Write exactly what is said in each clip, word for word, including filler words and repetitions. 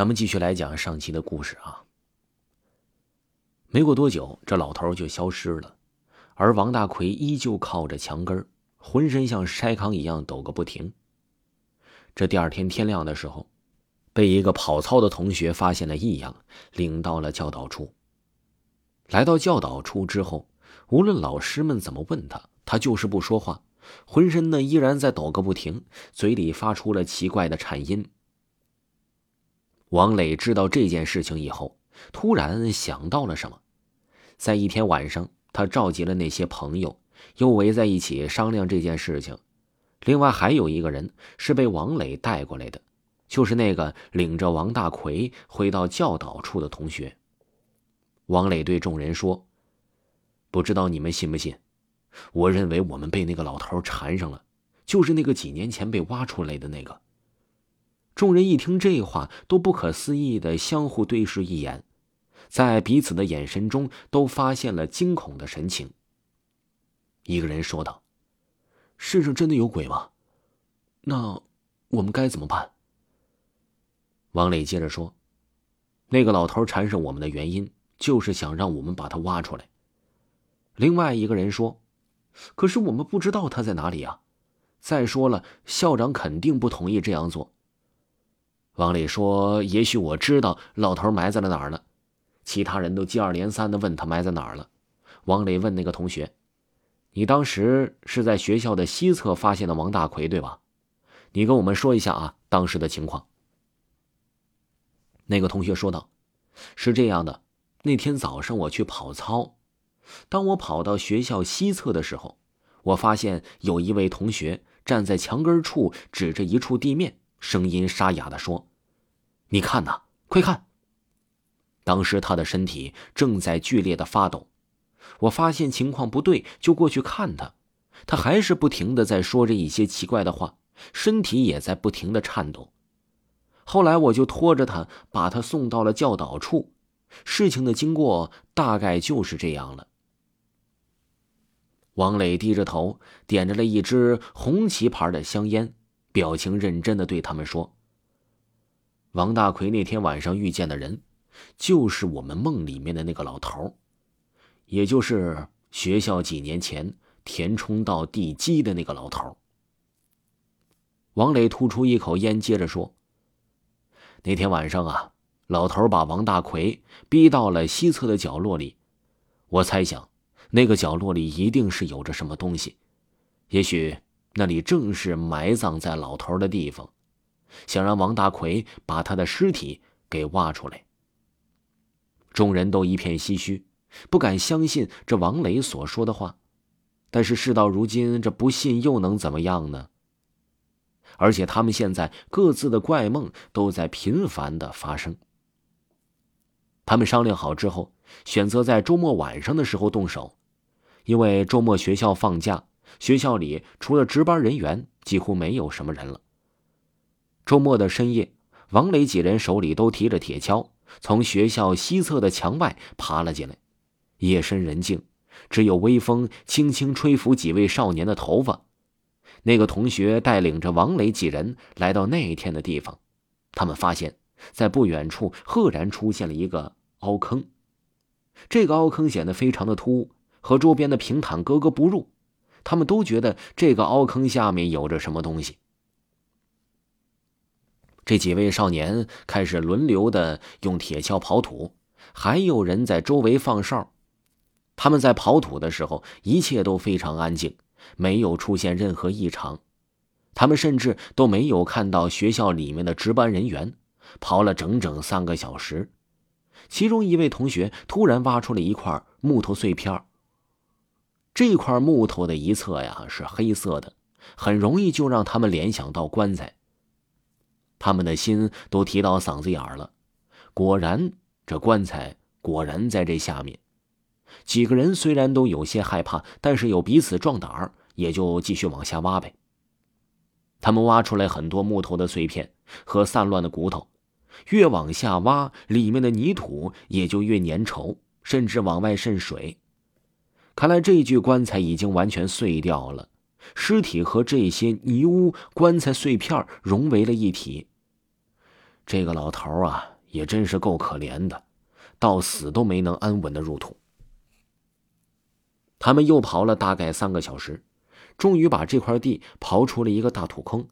咱们继续来讲上期的故事啊。没过多久，这老头就消失了，而王大奎依旧靠着墙根，浑身像筛糠一样抖个不停。这第二天天亮的时候，被一个跑操的同学发现了异样，领到了教导处。来到教导处之后，无论老师们怎么问他，他就是不说话，浑身呢依然在抖个不停，嘴里发出了奇怪的颤音。王磊知道这件事情以后，突然想到了什么。在一天晚上，他召集了那些朋友，又围在一起商量这件事情。另外还有一个人是被王磊带过来的，就是那个领着王大奎回到教导处的同学。王磊对众人说，不知道你们信不信，我认为我们被那个老头缠上了，就是那个几年前被挖出来的那个。众人一听这话，都不可思议地相互对视一眼，在彼此的眼神中都发现了惊恐的神情。一个人说道，世上真的有鬼吗？那我们该怎么办？王磊接着说，那个老头缠上我们的原因，就是想让我们把他挖出来。另外一个人说，可是我们不知道他在哪里啊，再说了，校长肯定不同意这样做。王磊说，也许我知道老头埋在了哪儿呢。其他人都接二连三地问他埋在哪儿了。王磊问那个同学，你当时是在学校的西侧发现的王大奎对吧？你跟我们说一下啊，当时的情况。那个同学说道，是这样的，那天早上我去跑操，当我跑到学校西侧的时候，我发现有一位同学站在墙根处，指着一处地面，声音沙哑地说，你看哪，快看。当时他的身体正在剧烈地发抖，我发现情况不对，就过去看他，他还是不停地在说着一些奇怪的话，身体也在不停地颤抖。后来我就拖着他，把他送到了教导处。事情的经过大概就是这样了。王磊低着头，点着了一支红旗牌的香烟，表情认真地对他们说，王大奎那天晚上遇见的人，就是我们梦里面的那个老头，也就是学校几年前填充到地基的那个老头。王磊吐出一口烟，接着说，那天晚上啊，老头把王大奎逼到了西侧的角落里，我猜想那个角落里一定是有着什么东西，也许那里正是埋葬在老头的地方，想让王大奎把他的尸体给挖出来。众人都一片唏嘘，不敢相信这王磊所说的话，但是事到如今，这不信又能怎么样呢？而且他们现在各自的怪梦都在频繁的发生。他们商量好之后，选择在周末晚上的时候动手，因为周末学校放假，学校里除了值班人员，几乎没有什么人了。周末的深夜，王磊几人手里都提着铁锹，从学校西侧的墙外爬了进来。夜深人静，只有微风轻轻吹拂几位少年的头发。那个同学带领着王磊几人来到那一天的地方，他们发现在不远处赫然出现了一个凹坑。这个凹坑显得非常的突兀，和周边的平坦格格不入，他们都觉得这个凹坑下面有着什么东西。这几位少年开始轮流的用铁锹刨土，还有人在周围放哨。他们在刨土的时候，一切都非常安静，没有出现任何异常。他们甚至都没有看到学校里面的值班人员。刨了整整三个小时，其中一位同学突然挖出了一块木头碎片。这块木头的一侧呀是黑色的，很容易就让他们联想到棺材。他们的心都提到嗓子眼了，果然这棺材果然在这下面。几个人虽然都有些害怕，但是有彼此壮胆，也就继续往下挖呗。他们挖出来很多木头的碎片和散乱的骨头，越往下挖，里面的泥土也就越粘稠，甚至往外渗水。看来这具棺材已经完全碎掉了，尸体和这些泥污、棺材碎片融为了一体。这个老头啊，也真是够可怜的，到死都没能安稳的入土。他们又刨了大概三个小时，终于把这块地刨出了一个大土坑。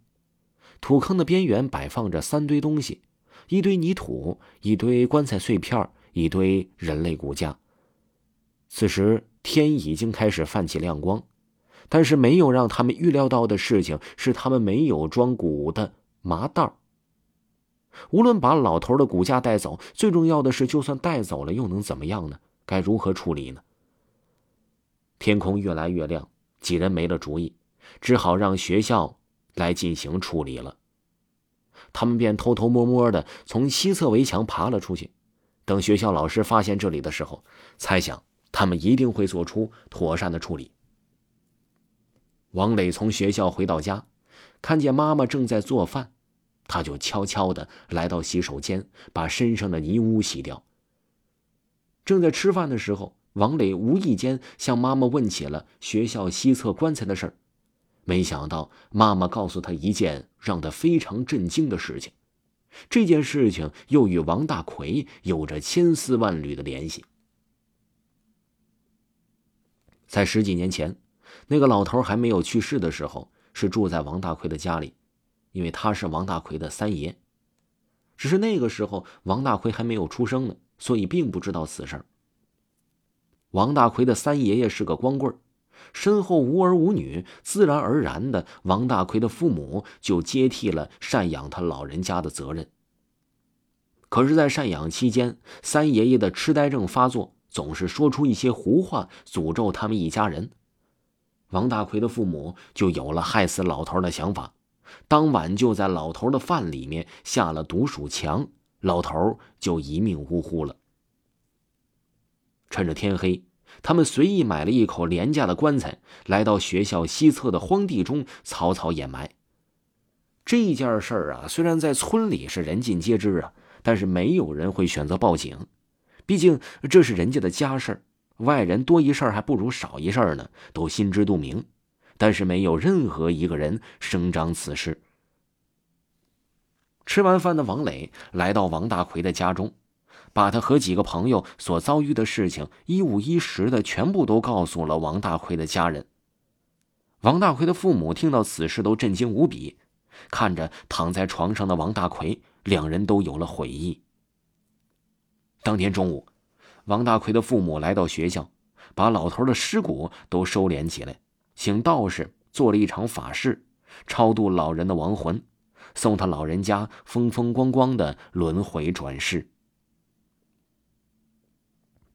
土坑的边缘摆放着三堆东西，一堆泥土，一堆棺材碎片，一堆人类骨架。此时天已经开始泛起亮光，但是没有让他们预料到的事情是他们没有装骨的麻袋。无论把老头的骨架带走，最重要的是就算带走了又能怎么样呢？该如何处理呢？天空越来越亮，几人没了主意，只好让学校来进行处理了。他们便偷偷摸摸的从西侧围墙爬了出去，等学校老师发现这里的时候，猜想他们一定会做出妥善的处理。王磊从学校回到家，看见妈妈正在做饭，他就悄悄的来到洗手间，把身上的泥污洗掉。正在吃饭的时候，王磊无意间向妈妈问起了学校西侧棺材的事儿，没想到妈妈告诉他一件让他非常震惊的事情，这件事情又与王大奎有着千丝万缕的联系。在十几年前，那个老头还没有去世的时候，是住在王大奎的家里，因为他是王大奎的三爷。只是那个时候王大奎还没有出生呢，所以并不知道此事。王大奎的三爷爷是个光棍，身后无儿无女，自然而然的，王大奎的父母就接替了赡养他老人家的责任。可是在赡养期间，三爷爷的痴呆症发作，总是说出一些胡话，诅咒他们一家人。王大奎的父母就有了害死老头的想法，当晚就在老头的饭里面下了毒鼠强，老头就一命呜呼了。趁着天黑，他们随意买了一口廉价的棺材，来到学校西侧的荒地中草草掩埋。这件事儿啊，虽然在村里是人尽皆知啊，但是没有人会选择报警，毕竟这是人家的家事儿，外人多一事还不如少一事呢，都心知肚明，但是没有任何一个人声张此事。吃完饭的王磊来到王大奎的家中，把他和几个朋友所遭遇的事情一五一十的全部都告诉了王大奎的家人。王大奎的父母听到此事都震惊无比，看着躺在床上的王大奎，两人都有了悔意。当天中午，王大奎的父母来到学校，把老头的尸骨都收敛起来，请道士做了一场法事，超度老人的亡魂，送他老人家风风光光的轮回转世。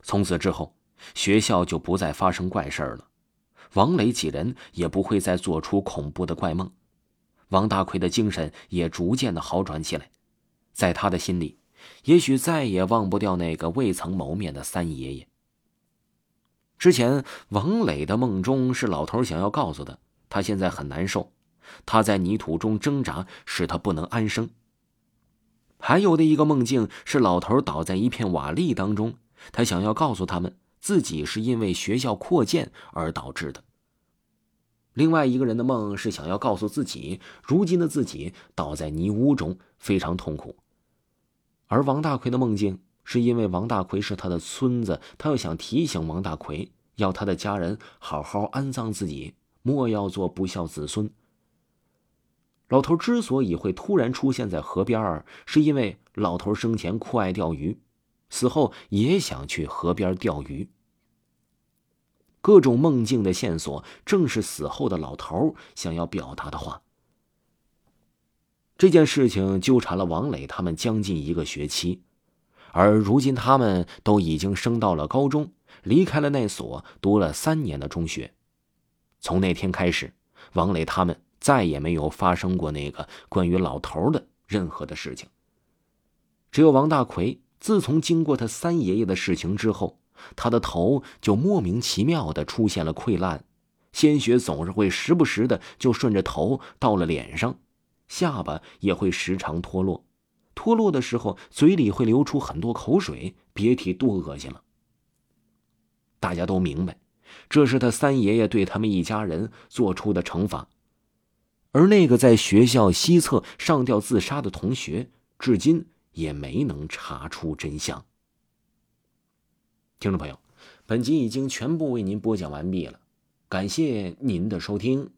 从此之后，学校就不再发生怪事了，王磊几人也不会再做出恐怖的怪梦，王大奎的精神也逐渐的好转起来。在他的心里，也许再也忘不掉那个未曾谋面的三爷爷。之前王磊的梦中是老头想要告诉他，他现在很难受，他在泥土中挣扎，使他不能安生。还有的一个梦境是老头倒在一片瓦砾当中，他想要告诉他们自己是因为学校扩建而导致的。另外一个人的梦是想要告诉自己，如今的自己倒在泥污中，非常痛苦。而王大奎的梦境是因为王大奎是他的孙子，他又想提醒王大奎，要他的家人好好安葬自己，莫要做不孝子孙。老头之所以会突然出现在河边，是因为老头生前酷爱钓鱼，死后也想去河边钓鱼。各种梦境的线索正是死后的老头想要表达的话。这件事情纠缠了王磊他们将近一个学期，而如今他们都已经升到了高中，离开了那所读了三年的中学。从那天开始，王磊他们再也没有发生过那个关于老头的任何的事情。只有王大奎，自从经过他三爷爷的事情之后，他的头就莫名其妙的出现了溃烂，鲜血总是会时不时的就顺着头到了脸上，下巴也会时常脱落，脱落的时候嘴里会流出很多口水，别提多恶心了。大家都明白，这是他三爷爷对他们一家人做出的惩罚。而那个在学校西侧上吊自杀的同学，至今也没能查出真相。听众朋友，本集已经全部为您播讲完毕了，感谢您的收听。